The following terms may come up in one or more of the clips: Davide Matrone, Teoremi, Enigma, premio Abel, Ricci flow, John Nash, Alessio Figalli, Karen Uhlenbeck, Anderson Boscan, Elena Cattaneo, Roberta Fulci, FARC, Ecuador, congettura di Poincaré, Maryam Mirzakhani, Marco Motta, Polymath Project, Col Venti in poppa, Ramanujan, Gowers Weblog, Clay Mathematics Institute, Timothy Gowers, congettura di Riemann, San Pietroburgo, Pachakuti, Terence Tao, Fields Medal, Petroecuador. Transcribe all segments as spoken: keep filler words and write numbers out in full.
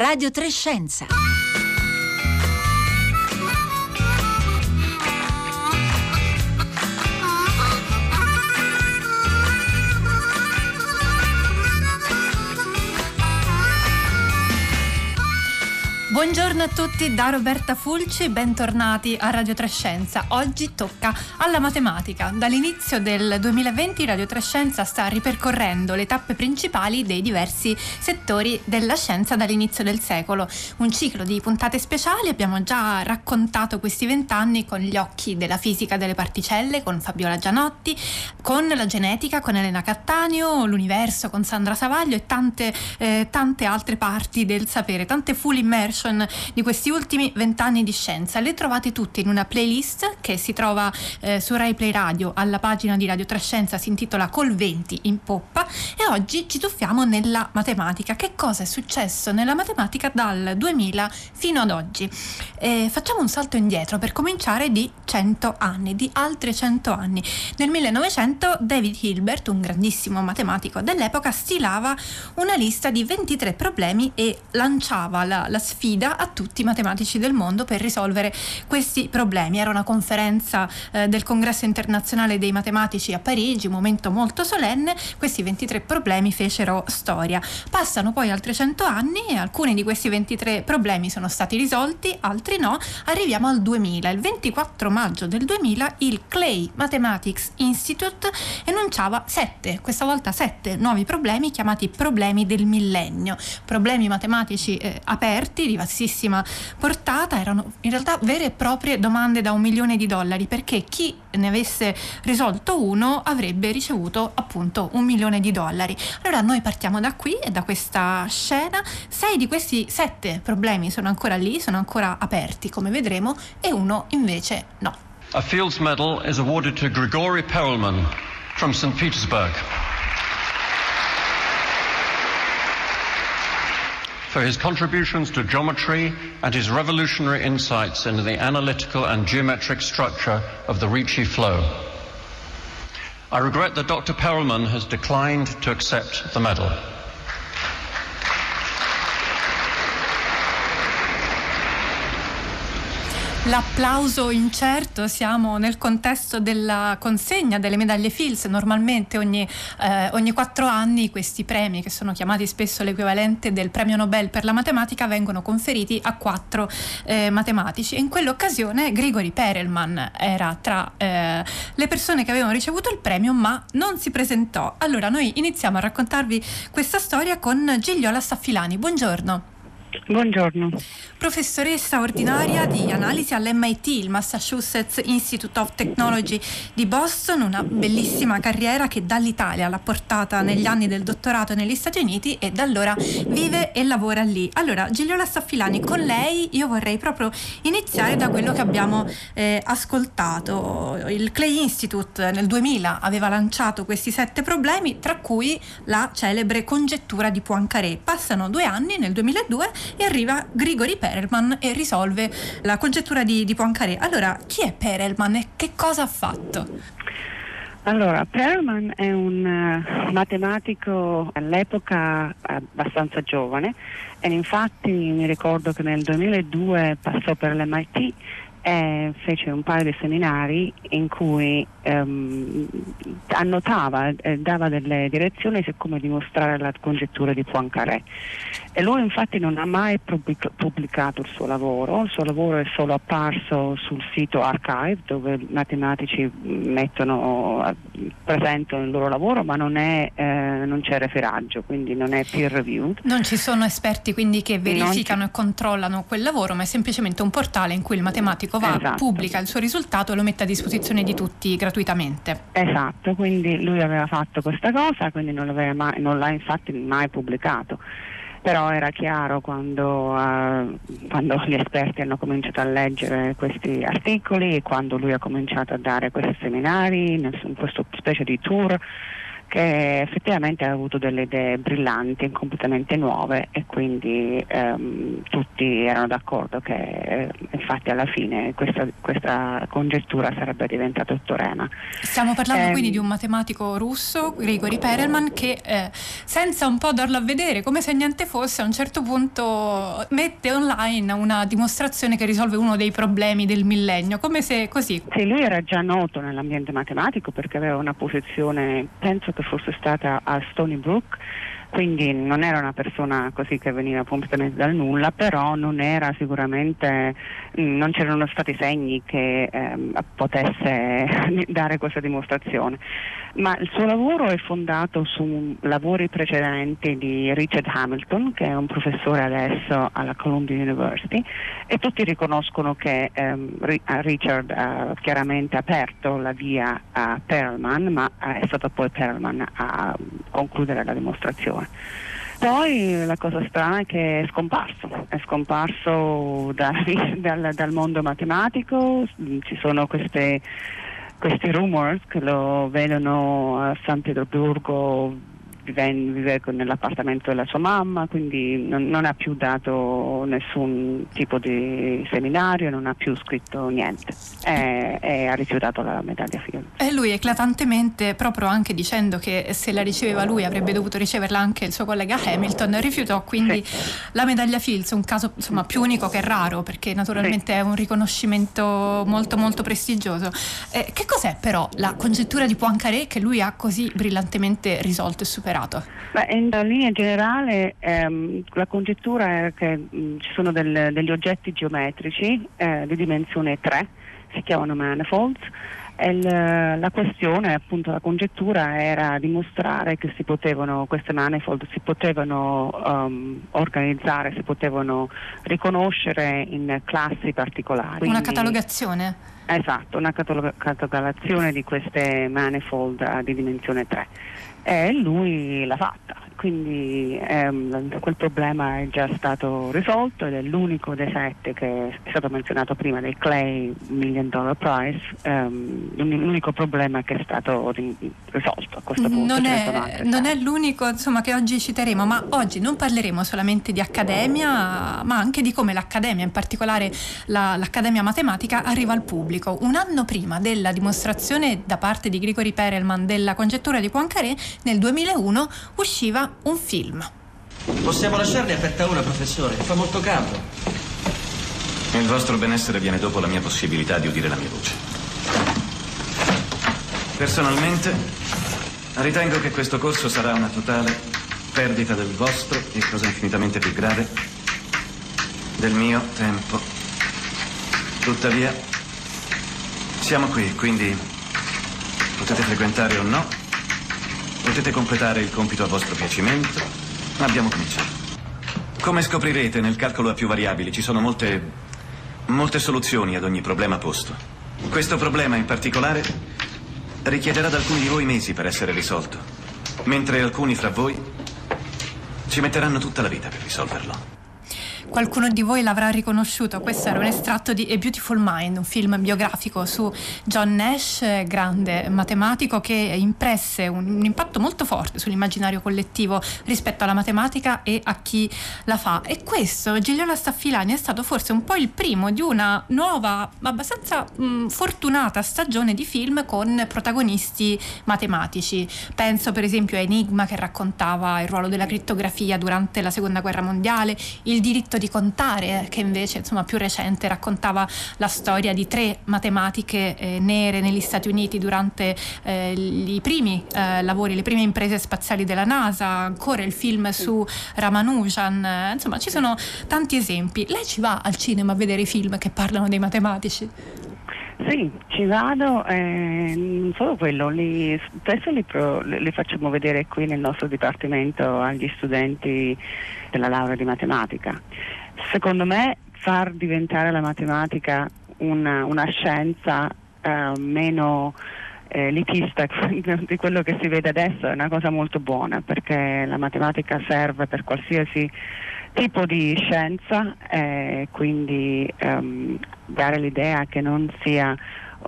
Radio tre Scienza. Buongiorno a tutti da Roberta Fulci, bentornati a Radio tre Scienza. Oggi tocca alla matematica. Dall'inizio del duemilaventi Radio tre Scienza sta ripercorrendo le tappe principali dei diversi settori della scienza dall'inizio del secolo. Un ciclo di puntate speciali, abbiamo già raccontato questi vent'anni con gli occhi della fisica delle particelle, con Fabiola Gianotti, con la genetica, con Elena Cattaneo, l'universo con Sandra Savaglio e tante, eh, tante altre parti del sapere, tante full immersion di questi ultimi vent'anni di scienza. Le trovate tutte in una playlist che si trova eh, su Rai Play Radio alla pagina di Radio tre Scienza, si intitola Col Venti in poppa, e oggi ci tuffiamo nella matematica. Che cosa è successo nella matematica dal duemila fino ad oggi? Eh, facciamo un salto indietro per cominciare di cento anni, di altri cento anni. Nel millenovecento David Hilbert, un grandissimo matematico dell'epoca, stilava una lista di ventitré problemi e lanciava la, la sfida a tutti i matematici del mondo per risolvere questi problemi. Era una conferenza eh, del Congresso Internazionale dei Matematici a Parigi, un momento molto solenne. Questi ventitré problemi fecero storia. Passano poi altri cento anni e alcuni di questi ventitré problemi sono stati risolti, altri no. Arriviamo al duemila. Il ventiquattro maggio del duemila il Clay Mathematics Institute enunciava sette, questa volta sette nuovi problemi chiamati problemi del millennio, problemi matematici eh, aperti di bassissima portata. Erano in realtà vere e proprie domande da un milione di dollari, perché chi ne avesse risolto uno avrebbe ricevuto appunto un milione di dollari. Allora noi partiamo da qui e da questa scena. Sei di questi sette problemi sono ancora lì, sono ancora aperti come vedremo, e uno invece no. A Fields Medal is awarded to Grigori Perelman from San Pietroburgo for his contributions to geometry and his revolutionary insights into the analytical and geometric structure of the Ricci flow. I regret that Doctor Perelman has declined to accept the medal. L'applauso incerto, siamo nel contesto della consegna delle medaglie Fields. Normalmente ogni, eh, ogni quattro anni questi premi, che sono chiamati spesso l'equivalente del premio Nobel per la matematica, vengono conferiti a quattro eh, matematici, e in quell'occasione Grigori Perelman era tra eh, le persone che avevano ricevuto il premio, ma non si presentò. Allora noi iniziamo a raccontarvi questa storia con Gigliola Staffilani. Buongiorno. Buongiorno. Professoressa ordinaria di analisi all'M I T, il Massachusetts Institute of Technology di Boston, una bellissima carriera che dall'Italia l'ha portata negli anni del dottorato negli Stati Uniti, e da allora vive e lavora lì. Allora, Gigliola Staffilani, con lei io vorrei proprio iniziare da quello che abbiamo eh, ascoltato. Il Clay Institute nel duemila aveva lanciato questi sette problemi, tra cui la celebre congettura di Poincaré. Passano due anni, nel duemiladue, e arriva Grigori Perelman e risolve la congettura di, di Poincaré. Allora, chi è Perelman e che cosa ha fatto? Allora, Perelman è un uh, matematico all'epoca abbastanza giovane, e infatti mi ricordo che nel duemiladue passò per l'M I T e fece un paio di seminari in cui um, annotava, eh, dava delle direzioni su come dimostrare la congettura di Poincaré. E lui infatti non ha mai pubblicato il suo lavoro, il suo lavoro è solo apparso sul sito archive, dove i matematici mettono, presentano il loro lavoro, ma non è, eh, non c'è referaggio, quindi non è peer reviewed. Non ci sono esperti quindi che verificano e controllano quel lavoro, ma è semplicemente un portale in cui il matematico va, esatto, pubblica il suo risultato e lo mette a disposizione di tutti gratuitamente. Esatto, quindi lui aveva fatto questa cosa, quindi non l'aveva mai, non l'ha infatti mai pubblicato. Però era chiaro quando, uh, quando gli esperti hanno cominciato a leggere questi articoli, e quando lui ha cominciato a dare questi seminari, in questo specie di tour, che effettivamente ha avuto delle idee brillanti, completamente nuove, e quindi ehm, tutti erano d'accordo che eh, infatti alla fine questa, questa congettura sarebbe diventata teorema. Stiamo parlando eh, quindi di un matematico russo, Grigori Perelman, che eh, senza un po' darlo a vedere, come se niente fosse, a un certo punto mette online una dimostrazione che risolve uno dei problemi del millennio, come se così. Sì, lui era già noto nell'ambiente matematico perché aveva una posizione, penso che fosse stata a Stony Brook, quindi non era una persona così che veniva completamente dal nulla, però non era sicuramente, non c'erano stati segni che ehm, potesse dare questa dimostrazione, ma il suo lavoro è fondato su lavori precedenti di Richard Hamilton, che è un professore adesso alla Columbia University, e tutti riconoscono che ehm, Richard ha chiaramente aperto la via a Perelman, ma è stato poi Perelman a concludere la dimostrazione. Poi la cosa strana è che è scomparso, è scomparso da, dal, dal mondo matematico. Ci sono queste, questi rumors che lo vedono a San Pietroburgo, vive, vive nell'appartamento della sua mamma, quindi non, non ha più dato nessun tipo di seminario, non ha più scritto niente e, e ha rifiutato la medaglia Fields. E lui eclatantemente, proprio anche dicendo che se la riceveva lui avrebbe dovuto riceverla anche il suo collega Hamilton, rifiutò quindi sì. la medaglia Fields, un caso insomma più unico che raro, perché naturalmente sì. è un riconoscimento molto molto prestigioso. Eh, che cos'è però la congettura di Poincaré che lui ha così brillantemente risolto e superato? Beh, in linea generale ehm, la congettura è che mh, ci sono del, degli oggetti geometrici eh, di dimensione tre, si chiamano manifolds, e il, la questione, appunto la congettura, era dimostrare che si potevano, queste manifold si potevano um, organizzare, si potevano riconoscere in classi particolari. Una catalogazione? Esatto, una catalogazione di queste manifold di dimensione tre, e lui l'ha fatta, quindi ehm, quel problema è già stato risolto ed è l'unico dei sette che è stato menzionato prima del Clay Million Dollar Prize, ehm, l'unico problema che è stato risolto a questo punto. Non, è, non è l'unico insomma che oggi citeremo, ma oggi non parleremo solamente di accademia, ma anche di come l'accademia, in particolare la, l'accademia matematica, arriva al pubblico. Un anno prima della dimostrazione da parte di Grigori Perelman della congettura di Poincaré, nel duemilauno usciva un film. Possiamo lasciarne aperta una, professore? Fa molto caldo. Il vostro benessere viene dopo la mia possibilità di udire la mia voce. Personalmente, ritengo che questo corso sarà una totale perdita del vostro e, cosa infinitamente più grave, del mio tempo. Tuttavia, siamo qui, quindi potete frequentare o no, potete completare il compito a vostro piacimento, ma abbiamo cominciato. Come scoprirete, nel calcolo a più variabili ci sono molte, molte soluzioni ad ogni problema posto. Questo problema in particolare richiederà da alcuni di voi mesi per essere risolto, mentre alcuni fra voi ci metteranno tutta la vita per risolverlo. Qualcuno di voi l'avrà riconosciuto, questo era un estratto di A Beautiful Mind, un film biografico su John Nash, grande matematico che impresse un, un impatto molto forte sull'immaginario collettivo rispetto alla matematica e a chi la fa. E questo, Gigliola Staffilani, è stato forse un po' il primo di una nuova, abbastanza mh, fortunata stagione di film con protagonisti matematici. Penso per esempio a Enigma, che raccontava il ruolo della crittografia durante la Seconda Guerra Mondiale, il diritto di contare, che invece insomma più recente raccontava la storia di tre matematiche eh, nere negli Stati Uniti durante eh, i primi eh, lavori, le prime imprese spaziali della NASA, ancora il film su Ramanujan, eh, insomma ci sono tanti esempi. Lei ci va al cinema a vedere i film che parlano dei matematici? Sì, ci vado, eh, non solo quello, li, spesso li, pro, li facciamo vedere qui nel nostro dipartimento agli studenti della laurea di matematica. Secondo me far diventare la matematica una, una scienza eh, meno elitista di quello che si vede adesso è una cosa molto buona, perché la matematica serve per qualsiasi tipo di scienza, e quindi um, dare l'idea che non sia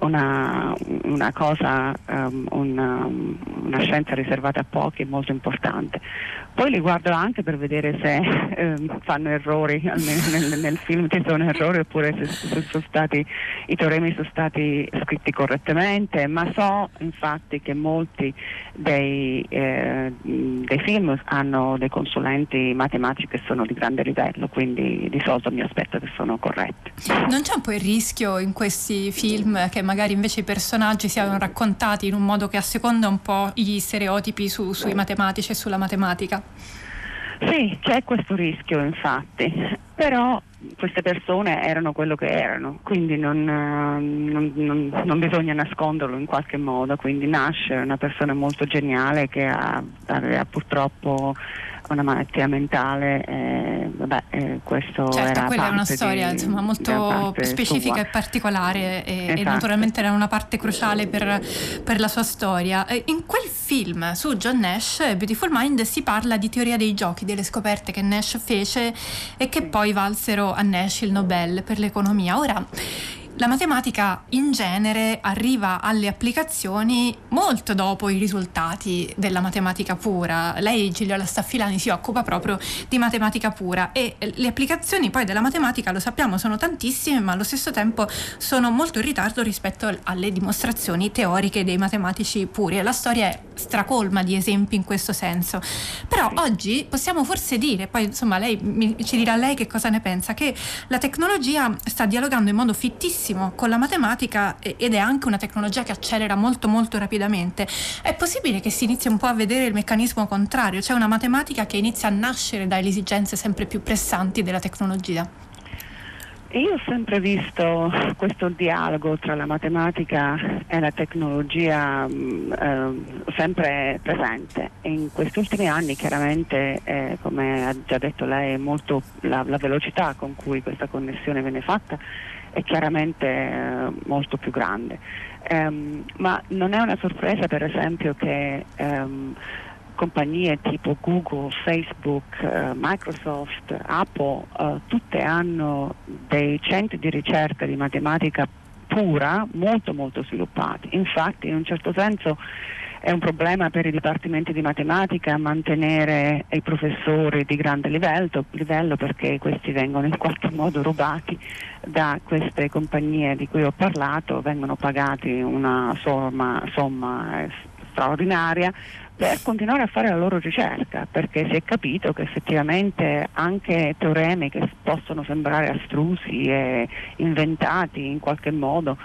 una, una cosa, um, una, una scienza riservata a pochi, molto importante. Poi li guardo anche per vedere se um, fanno errori, almeno nel, nel film ci sono errori, oppure se, se sono stati, i teoremi sono stati scritti correttamente, ma so infatti che molti dei, eh, dei film hanno dei consulenti matematici che sono di grande livello, quindi di solito mi aspetto che sono corretti. Non c'è un po' il rischio in questi film che magari invece i personaggi siano raccontati in un modo che asseconda un po' gli stereotipi su, sui matematici e sulla matematica? Sì, c'è questo rischio infatti, però queste persone erano quello che erano, quindi non, non, non, non bisogna nasconderlo in qualche modo. Quindi Nash è una persona molto geniale che ha, aveva purtroppo una malattia mentale, eh, vabbè, eh, questo certo, era quella è una storia di, insomma molto specifica sua. E particolare e, esatto. E naturalmente era una parte cruciale per, per la sua storia. In quel film su John Nash, A Beautiful Mind, si parla di teoria dei giochi, delle scoperte che Nash fece e che poi valsero a Nash il Nobel per l'economia. Ora, la matematica in genere arriva alle applicazioni molto dopo i risultati della matematica pura. Lei, Gigliola Staffilani, si occupa proprio di matematica pura e le applicazioni poi della matematica, lo sappiamo, sono tantissime, ma allo stesso tempo sono molto in ritardo rispetto alle dimostrazioni teoriche dei matematici puri, e la storia è stracolma di esempi in questo senso. Però oggi possiamo forse dire, poi insomma lei mi, ci dirà lei che cosa ne pensa, che la tecnologia sta dialogando in modo fittissimo con la matematica, ed è anche una tecnologia che accelera molto molto rapidamente. È possibile che si inizi un po' a vedere il meccanismo contrario, cioè una matematica che inizia a nascere dalle esigenze sempre più pressanti della tecnologia? Io ho sempre visto questo dialogo tra la matematica e la tecnologia eh, sempre presente. In questi ultimi anni chiaramente, eh, come ha già detto lei, molto la, la velocità con cui questa connessione viene fatta è chiaramente eh, molto più grande, um, ma non è una sorpresa per esempio che um, compagnie tipo Google, Facebook, eh, Microsoft, Apple, eh, tutte hanno dei centri di ricerca di matematica pura molto molto sviluppati. Infatti in un certo senso è un problema per i dipartimenti di matematica mantenere i professori di grande livello, livello perché questi vengono in qualche modo rubati da queste compagnie di cui ho parlato, vengono pagati una somma, somma straordinaria per continuare a fare la loro ricerca, perché si è capito che effettivamente anche teoremi che possono sembrare astrusi e inventati in qualche modo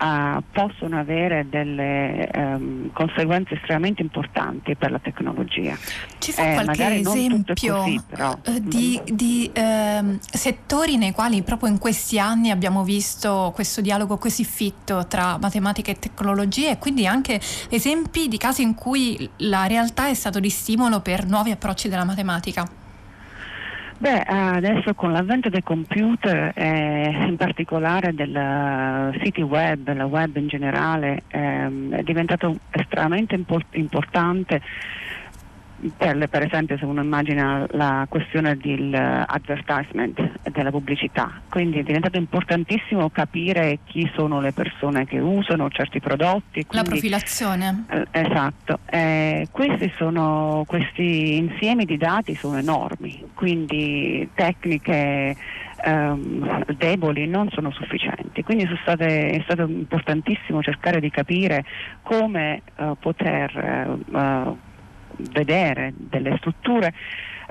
uh, possono avere delle um, conseguenze estremamente importanti per la tecnologia. Ci fa eh, qualche esempio così, però, di, di eh, settori nei quali proprio in questi anni abbiamo visto questo dialogo così fitto tra matematica e tecnologia, e quindi anche esempi di casi in cui la La realtà è stato di stimolo per nuovi approcci della matematica? Beh, adesso con l'avvento dei computer e eh, in particolare del siti web, la web in generale, ehm, è diventato estremamente import- importante. Per, per esempio, se uno immagina la questione dell'advertisement, della pubblicità, quindi è diventato importantissimo capire chi sono le persone che usano certi prodotti, quindi la profilazione. Eh, esatto, eh, questi sono questi insiemi di dati sono enormi, quindi tecniche ehm, deboli non sono sufficienti, quindi sono state, è stato importantissimo cercare di capire come eh, poter eh, vedere delle strutture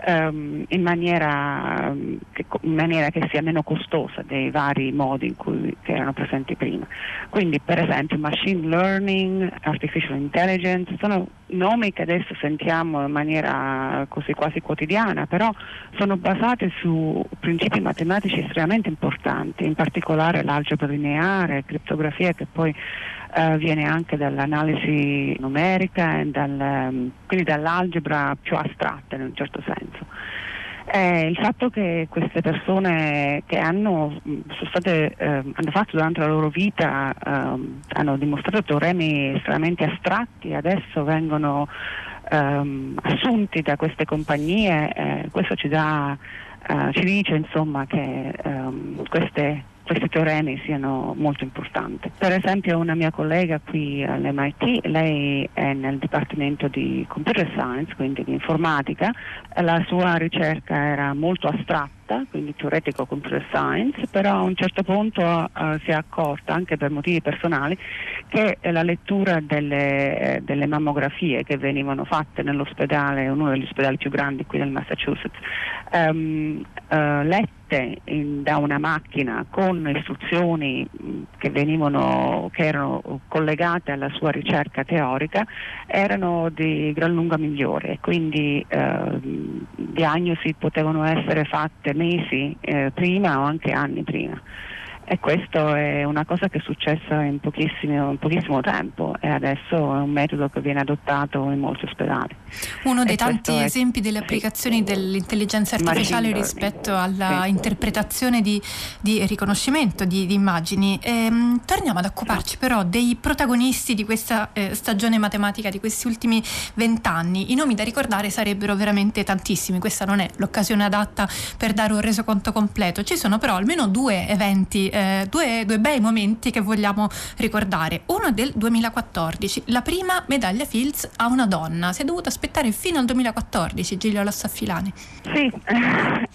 um, in maniera um, che, in maniera che sia meno costosa dei vari modi in cui che erano presenti prima. Quindi per esempio machine learning, artificial intelligence sono nomi che adesso sentiamo in maniera così quasi quotidiana, però sono basati su principi matematici estremamente importanti, in particolare l'algebra lineare, criptografia, che poi Uh, viene anche dall'analisi numerica e dal, um, quindi dall'algebra più astratta in un certo senso. Eh, il fatto che queste persone che hanno, sono state, eh, hanno fatto durante la loro vita, eh, hanno dimostrato teoremi estremamente astratti, adesso vengono ehm, assunti da queste compagnie, eh, questo ci dà, eh, ci dice insomma che ehm, queste questi teoremi siano molto importanti. Per esempio, una mia collega qui all'M I T, lei è nel dipartimento di computer science, quindi di informatica. La sua ricerca era molto astratta, quindi teoretico computer science, però a un certo punto uh, si è accorta, anche per motivi personali, che la lettura delle, eh, delle mammografie che venivano fatte nell'ospedale, uno degli ospedali più grandi qui del Massachusetts, um, uh, lette In, da una macchina con istruzioni che venivano, che erano collegate alla sua ricerca teorica, erano di gran lunga migliori, quindi eh, diagnosi potevano essere fatte mesi eh, prima o anche anni prima. E questo è una cosa che è successa in pochissimo, in pochissimo tempo, e adesso è un metodo che viene adottato in molti ospedali. Uno dei e tanti esempi è, delle applicazioni sì, dell'intelligenza artificiale rispetto alla sì. interpretazione di, di riconoscimento di, di immagini. Ehm, torniamo ad occuparci però dei protagonisti di questa eh, stagione matematica, di questi ultimi vent'anni. I nomi da ricordare sarebbero veramente tantissimi, questa non è l'occasione adatta per dare un resoconto completo. Ci sono però almeno due eventi eh, Due, due bei momenti che vogliamo ricordare. Uno del duemilaquattordici, la prima medaglia Fields a una donna. Si è dovuta aspettare fino al duemilaquattordici, Gigliola Staffilani. Sì, eh,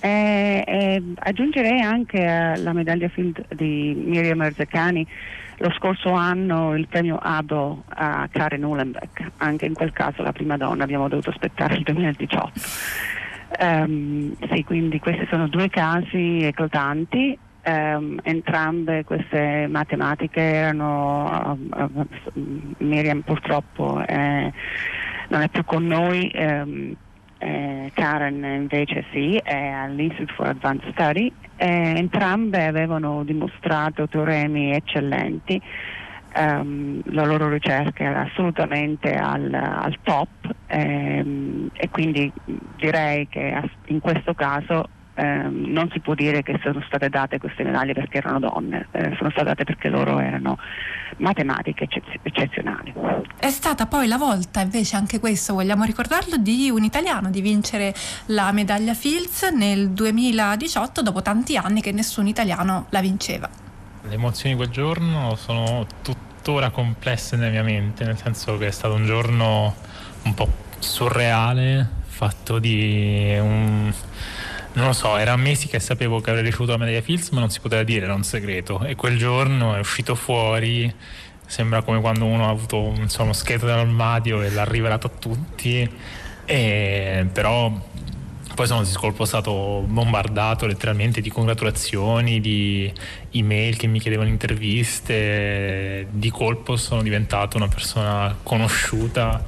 eh, aggiungerei anche la medaglia Fields di Maryam Mirzakhani lo scorso anno, il premio Abel a Karen Uhlenbeck. Anche in quel caso la prima donna, abbiamo dovuto aspettare il duemiladiciotto. um, sì, quindi questi sono due casi eclatanti. Um, entrambe queste matematiche erano uh, uh, Miriam purtroppo eh, non è più con noi, um, eh, Karen invece sì, è all'Institute for Advanced Study. Eh, entrambe avevano dimostrato teoremi eccellenti, um, la loro ricerca era assolutamente al, al top, ehm, e quindi direi che in questo caso Eh, non si può dire che sono state date queste medaglie perché erano donne, eh, sono state date perché loro erano matematiche eccez- eccezionali. È stata poi la volta, invece, anche questo vogliamo ricordarlo, di un italiano di vincere la medaglia Fields nel duemiladiciotto, dopo tanti anni che nessun italiano la vinceva. Le emozioni di quel giorno sono tuttora complesse nella mia mente, nel senso che è stato un giorno un po' surreale, fatto di un... non lo so, era mesi che sapevo che avrei ricevuto la medaglia Fields, ma non si poteva dire, era un segreto. E quel giorno è uscito fuori, sembra come quando uno ha avuto insomma, uno scheletro dall'armadio e l'ha rivelato a tutti. E però poi sono stato bombardato letteralmente di congratulazioni, di email che mi chiedevano interviste. Di colpo sono diventato una persona conosciuta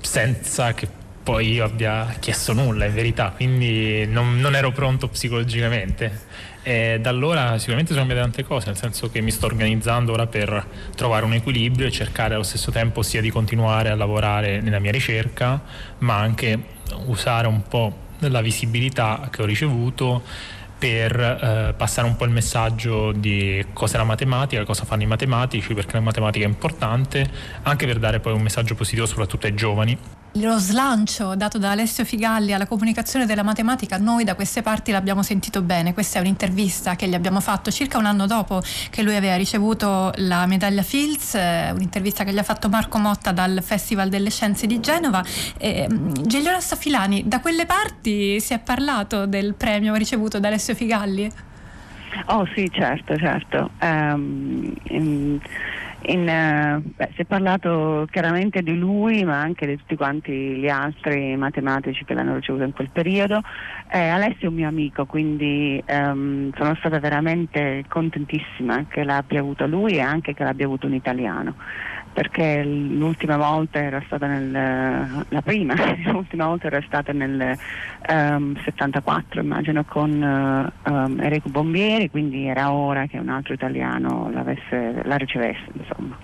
senza che poi io abbia chiesto nulla, in verità, quindi non, non ero pronto psicologicamente. E da allora sicuramente sono cambiate tante cose, nel senso che mi sto organizzando ora per trovare un equilibrio e cercare allo stesso tempo sia di continuare a lavorare nella mia ricerca, ma anche usare un po' la visibilità che ho ricevuto per eh, passare un po' il messaggio di cos'è la matematica, cosa fanno i matematici, perché la matematica è importante, anche per dare poi un messaggio positivo soprattutto ai giovani. Lo slancio dato da Alessio Figalli alla comunicazione della matematica noi da queste parti l'abbiamo sentito bene. Questa è un'intervista che gli abbiamo fatto circa un anno dopo che lui aveva ricevuto la medaglia Fields, un'intervista che gli ha fatto Marco Motta dal Festival delle Scienze di Genova. eh, Gigliola Staffilani, da quelle parti si è parlato del premio ricevuto da Alessio Figalli? Oh sì, certo, certo. um, in... In, eh, beh, si è parlato chiaramente di lui, ma anche di tutti quanti gli altri matematici che l'hanno ricevuto in quel periodo. eh, Alessio è un mio amico, quindi ehm, sono stata veramente contentissima che l'abbia avuto lui e anche che l'abbia avuto un italiano, perché l'ultima volta era stata nel la prima l'ultima volta era stata nel um, settantaquattro, immagino, con uh, um, Enrico Bombieri, quindi era ora che un altro italiano l'avesse, la ricevesse, insomma.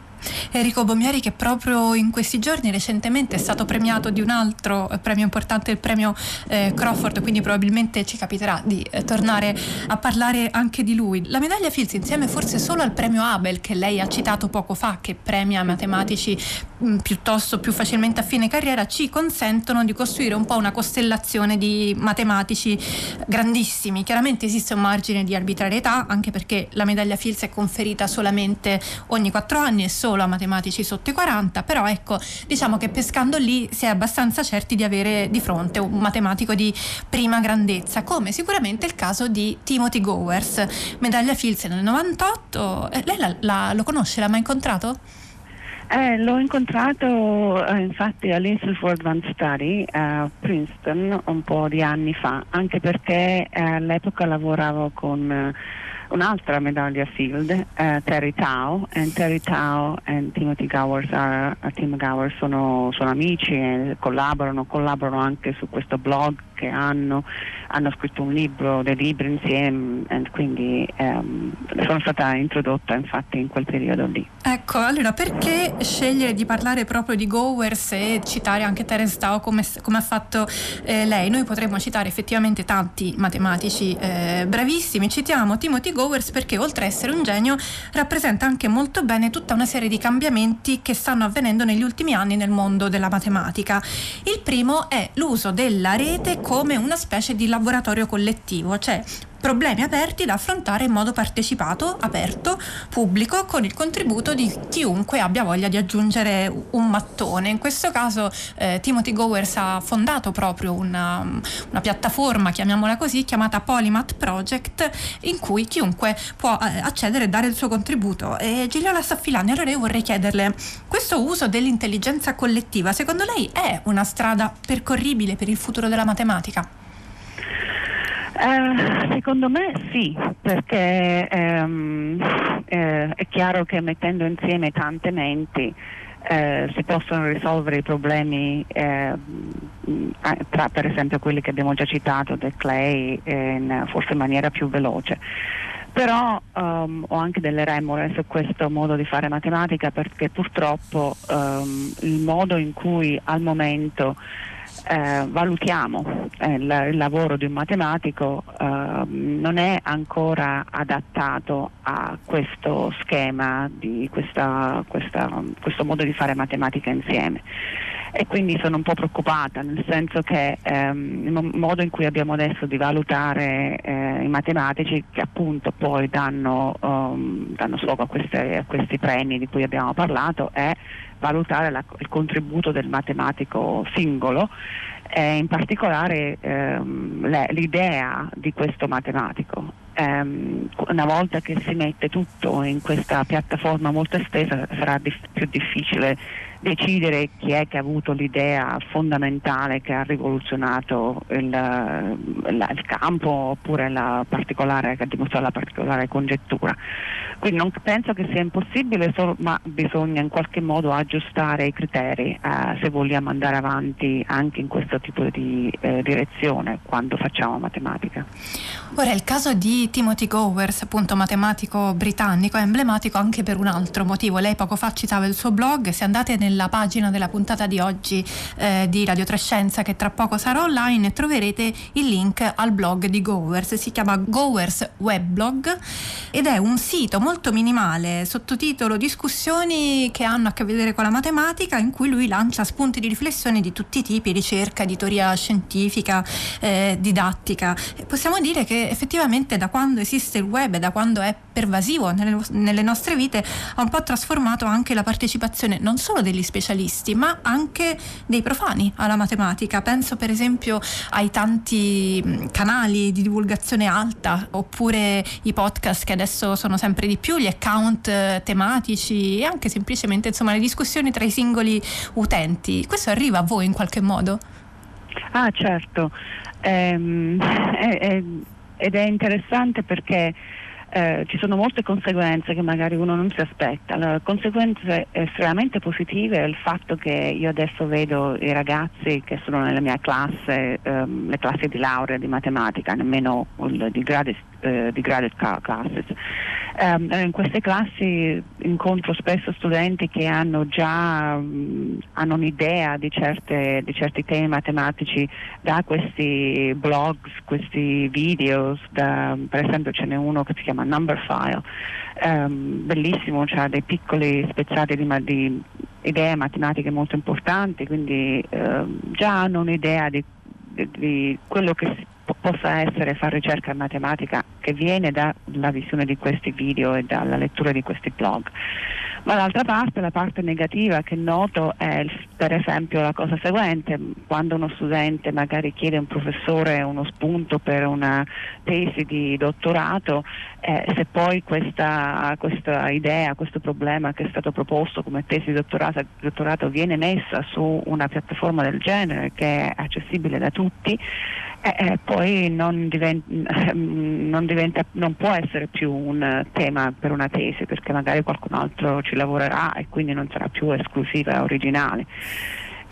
Enrico Bombieri, che proprio in questi giorni recentemente è stato premiato di un altro premio importante, il premio eh, Crawford, quindi probabilmente ci capiterà di eh, tornare a parlare anche di lui. La medaglia Fields, insieme forse solo al premio Abel che lei ha citato poco fa, che premia matematici piuttosto più facilmente a fine carriera, ci consentono di costruire un po' una costellazione di matematici grandissimi. Chiaramente esiste un margine di arbitrarietà, anche perché la medaglia Fields è conferita solamente ogni quattro anni e solo a matematici sotto i quaranta, però ecco, diciamo che pescando lì si è abbastanza certi di avere di fronte un matematico di prima grandezza, come sicuramente è il caso di Timothy Gowers, medaglia Fields nel novantotto. Lei la, la, lo conosce? L'ha mai incontrato? Eh, l'ho incontrato eh, infatti all'Institute for Advanced Study a eh, Princeton un po' di anni fa, anche perché eh, all'epoca lavoravo con eh, un'altra medaglia Field, eh, Terry Tao, e Terry Tao e Timothy Gowers, are, Tim Gowers sono, sono amici e collaborano, collaborano anche su questo blog che hanno, hanno scritto un libro, dei libri insieme, e quindi ehm, sono stata introdotta infatti in quel periodo lì. Ecco, allora perché scegliere di parlare proprio di Gowers e citare anche Terence Tao come, come ha fatto eh, lei? Noi potremmo citare effettivamente tanti matematici eh, bravissimi, citiamo Timothy Gowers perché oltre a essere un genio rappresenta anche molto bene tutta una serie di cambiamenti che stanno avvenendo negli ultimi anni nel mondo della matematica. Il primo è l'uso della rete come una specie di laboratorio collettivo, cioè problemi aperti da affrontare in modo partecipato, aperto, pubblico, con il contributo di chiunque abbia voglia di aggiungere un mattone. In questo caso eh, Timothy Gowers ha fondato proprio una, una piattaforma, chiamiamola così, chiamata Polymath Project, in cui chiunque può eh, accedere e dare il suo contributo. E Gigliola Staffilani, allora io vorrei chiederle, questo uso dell'intelligenza collettiva secondo lei è una strada percorribile per il futuro della matematica? Uh, secondo me sì, perché um, eh, è chiaro che mettendo insieme tante menti eh, si possono risolvere i problemi eh, tra per esempio quelli che abbiamo già citato del Clay eh, in, forse in maniera più veloce. Però um, ho anche delle remore su questo modo di fare matematica, perché purtroppo um, il modo in cui al momento Eh, valutiamo eh, la, il lavoro di un matematico eh, non è ancora adattato a questo schema di questa, questa, questo modo di fare matematica insieme, e quindi sono un po' preoccupata, nel senso che ehm, il modo in cui abbiamo adesso di valutare eh, i matematici, che appunto poi danno, um, danno sfogo a, queste, a questi premi di cui abbiamo parlato, è valutare la, il contributo del matematico singolo, e in particolare ehm, le, l'idea di questo matematico. Ehm, una volta che si mette tutto in questa piattaforma molto estesa, sarà dif- più difficile decidere chi è che ha avuto l'idea fondamentale che ha rivoluzionato il, la, il campo, oppure la particolare, che ha dimostrato la particolare congettura. Quindi non penso che sia impossibile, solo, ma bisogna in qualche modo aggiustare i criteri eh, se vogliamo andare avanti anche in questo tipo di eh, direzione quando facciamo matematica. Ora, il caso di Timothy Gowers, appunto matematico britannico, è emblematico anche per un altro motivo. Lei poco fa citava il suo blog, se andate nel la pagina della puntata di oggi eh, di Radio tre Scienza, che tra poco sarà online, troverete il link al blog di Gowers. Si chiama Gowers Weblog ed è un sito molto minimale, sottotitolo discussioni che hanno a che vedere con la matematica, in cui lui lancia spunti di riflessione di tutti i tipi, ricerca di teoria scientifica, eh, didattica. Possiamo dire che effettivamente da quando esiste il web e da quando è pervasivo nelle, nelle nostre vite, ha un po' trasformato anche la partecipazione non solo degli specialisti ma anche dei profani alla matematica. Penso per esempio ai tanti canali di divulgazione alta, oppure i podcast che adesso sono sempre di più, gli account tematici e anche semplicemente insomma le discussioni tra i singoli utenti. Questo arriva a voi in qualche modo? Ah certo, ehm, è, è, ed è interessante perché Eh, ci sono molte conseguenze che magari uno non si aspetta. Allora, conseguenze estremamente positive è il fatto che io adesso vedo i ragazzi che sono nella mia classe, ehm, le classi di laurea di matematica, nemmeno il, di grade, eh, di grade classes. Um, in queste classi incontro spesso studenti che hanno già um, hanno un'idea di, certe, di certi temi matematici da questi blogs, questi videos, da, per esempio ce n'è uno che si chiama Number File, um, bellissimo, cioè dei piccoli spezzati di, di idee matematiche molto importanti, quindi eh, già hanno un'idea di, di, di quello che si po- possa essere fare ricerca in matematica, che viene dalla visione di questi video e dalla lettura di questi blog. Ma d'altra parte la parte negativa che noto è il, per esempio la cosa seguente: quando uno studente magari chiede a un professore uno spunto per una tesi di dottorato, eh, se poi questa, questa idea, questo problema che è stato proposto come tesi di dottorato, dottorato viene messa su una piattaforma del genere che è accessibile da tutti, eh, eh, poi non diventa, non diventa, non può essere più un tema per una tesi, perché magari qualcun altro ci lavorerà e quindi non sarà più esclusiva e originale.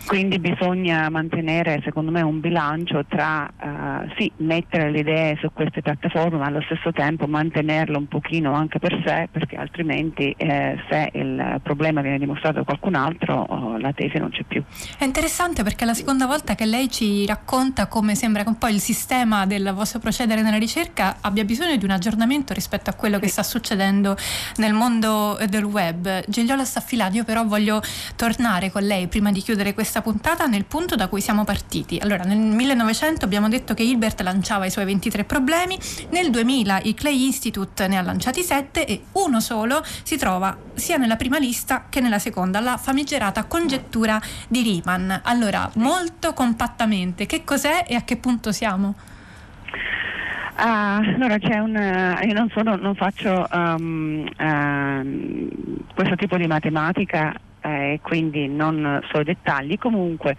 Quindi bisogna mantenere, secondo me, un bilancio tra uh, sì, mettere le idee su queste piattaforme, ma allo stesso tempo mantenerlo un pochino anche per sé, perché altrimenti eh, se il problema viene dimostrato da qualcun altro, oh, la tesi non c'è più. È interessante perché è la seconda volta che lei ci racconta come sembra che un po' il sistema del vostro procedere nella ricerca abbia bisogno di un aggiornamento rispetto a quello che sta succedendo nel mondo del web. Gigliola Staffilani, io però voglio tornare con lei prima di chiudere questa puntata nel punto da cui siamo partiti. Allora, nel millenovecento abbiamo detto che Hilbert lanciava i suoi ventitré problemi, nel duemila il Clay Institute ne ha lanciati sette e uno solo si trova sia nella prima lista che nella seconda, la famigerata congettura di Riemann. Allora, molto compattamente, che cos'è e a che punto siamo? Ah, allora c'è un uh, io non sono non faccio um, uh, questo tipo di matematica, Eh, quindi non so i dettagli. Comunque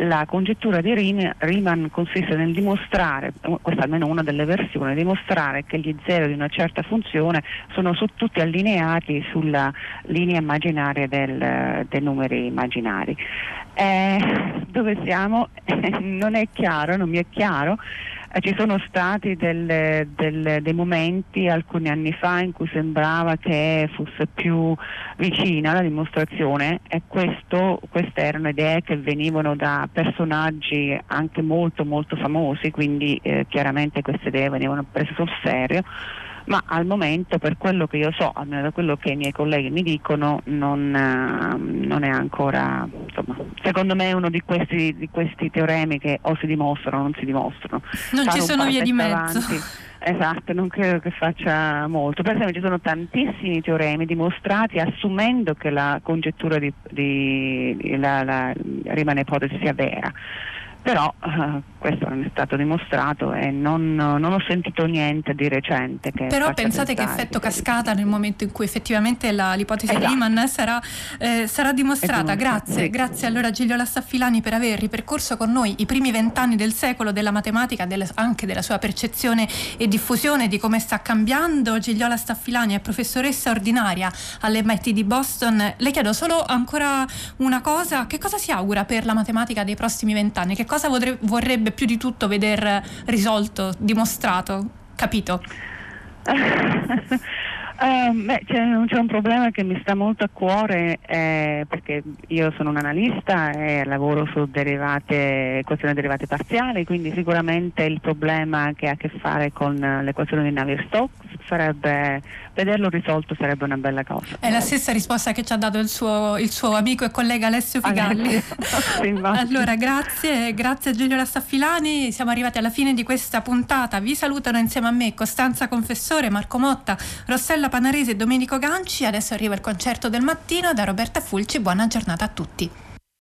la congettura di Riemann consiste nel dimostrare, questa almeno una delle versioni, dimostrare che gli zero di una certa funzione sono su tutti allineati sulla linea immaginaria del, dei numeri immaginari. Eh, dove siamo? Non è chiaro, non mi è chiaro. Ci sono stati delle, delle, dei momenti alcuni anni fa in cui sembrava che fosse più vicina la dimostrazione, e questo, queste erano idee che venivano da personaggi anche molto molto famosi, quindi eh, chiaramente queste idee venivano prese sul serio, ma al momento, per quello che io so, almeno da quello che i miei colleghi mi dicono, non, eh, non è ancora, insomma, secondo me è uno di questi, di questi teoremi che o si dimostrano o non si dimostrano. Non Fanno ci sono vie di mezzo. Avanti. Esatto, non credo che faccia molto. Per esempio ci sono tantissimi teoremi dimostrati assumendo che la congettura di, di la, la Riemann ipotesi sia vera. Però uh, questo non è stato dimostrato e non, non ho sentito niente di recente. Che Però pensate che effetto cascata nel momento in cui effettivamente la, l'ipotesi esatto. di Riemann sarà, eh, sarà dimostrata. Esatto. Grazie, sì. Grazie allora Gigliola Staffilani per aver ripercorso con noi i primi vent'anni del secolo della matematica, del, anche della sua percezione e diffusione, di come sta cambiando. Gigliola Staffilani è professoressa ordinaria all'M I T di Boston. Le chiedo solo ancora una cosa: che cosa si augura per la matematica dei prossimi vent'anni? Che cosa vorrebbe più di tutto veder risolto, dimostrato, capito? Uh, beh, c'è, c'è un problema che mi sta molto a cuore, eh, perché io sono un analista e lavoro su derivate, equazioni derivate parziali, quindi sicuramente il problema che ha a che fare con l'equazione di Navier-Stokes sarebbe, vederlo risolto sarebbe una bella cosa. È la stessa risposta che ci ha dato il suo, il suo amico e collega Alessio Figalli. Allora grazie, grazie Gigliola Staffilani, siamo arrivati alla fine di questa puntata. Vi salutano insieme a me Costanza Confessore, Marco Motta, Rossella Panarese e Domenico Ganci. Adesso arriva il concerto del mattino da Roberta Fulci. Buona giornata a tutti.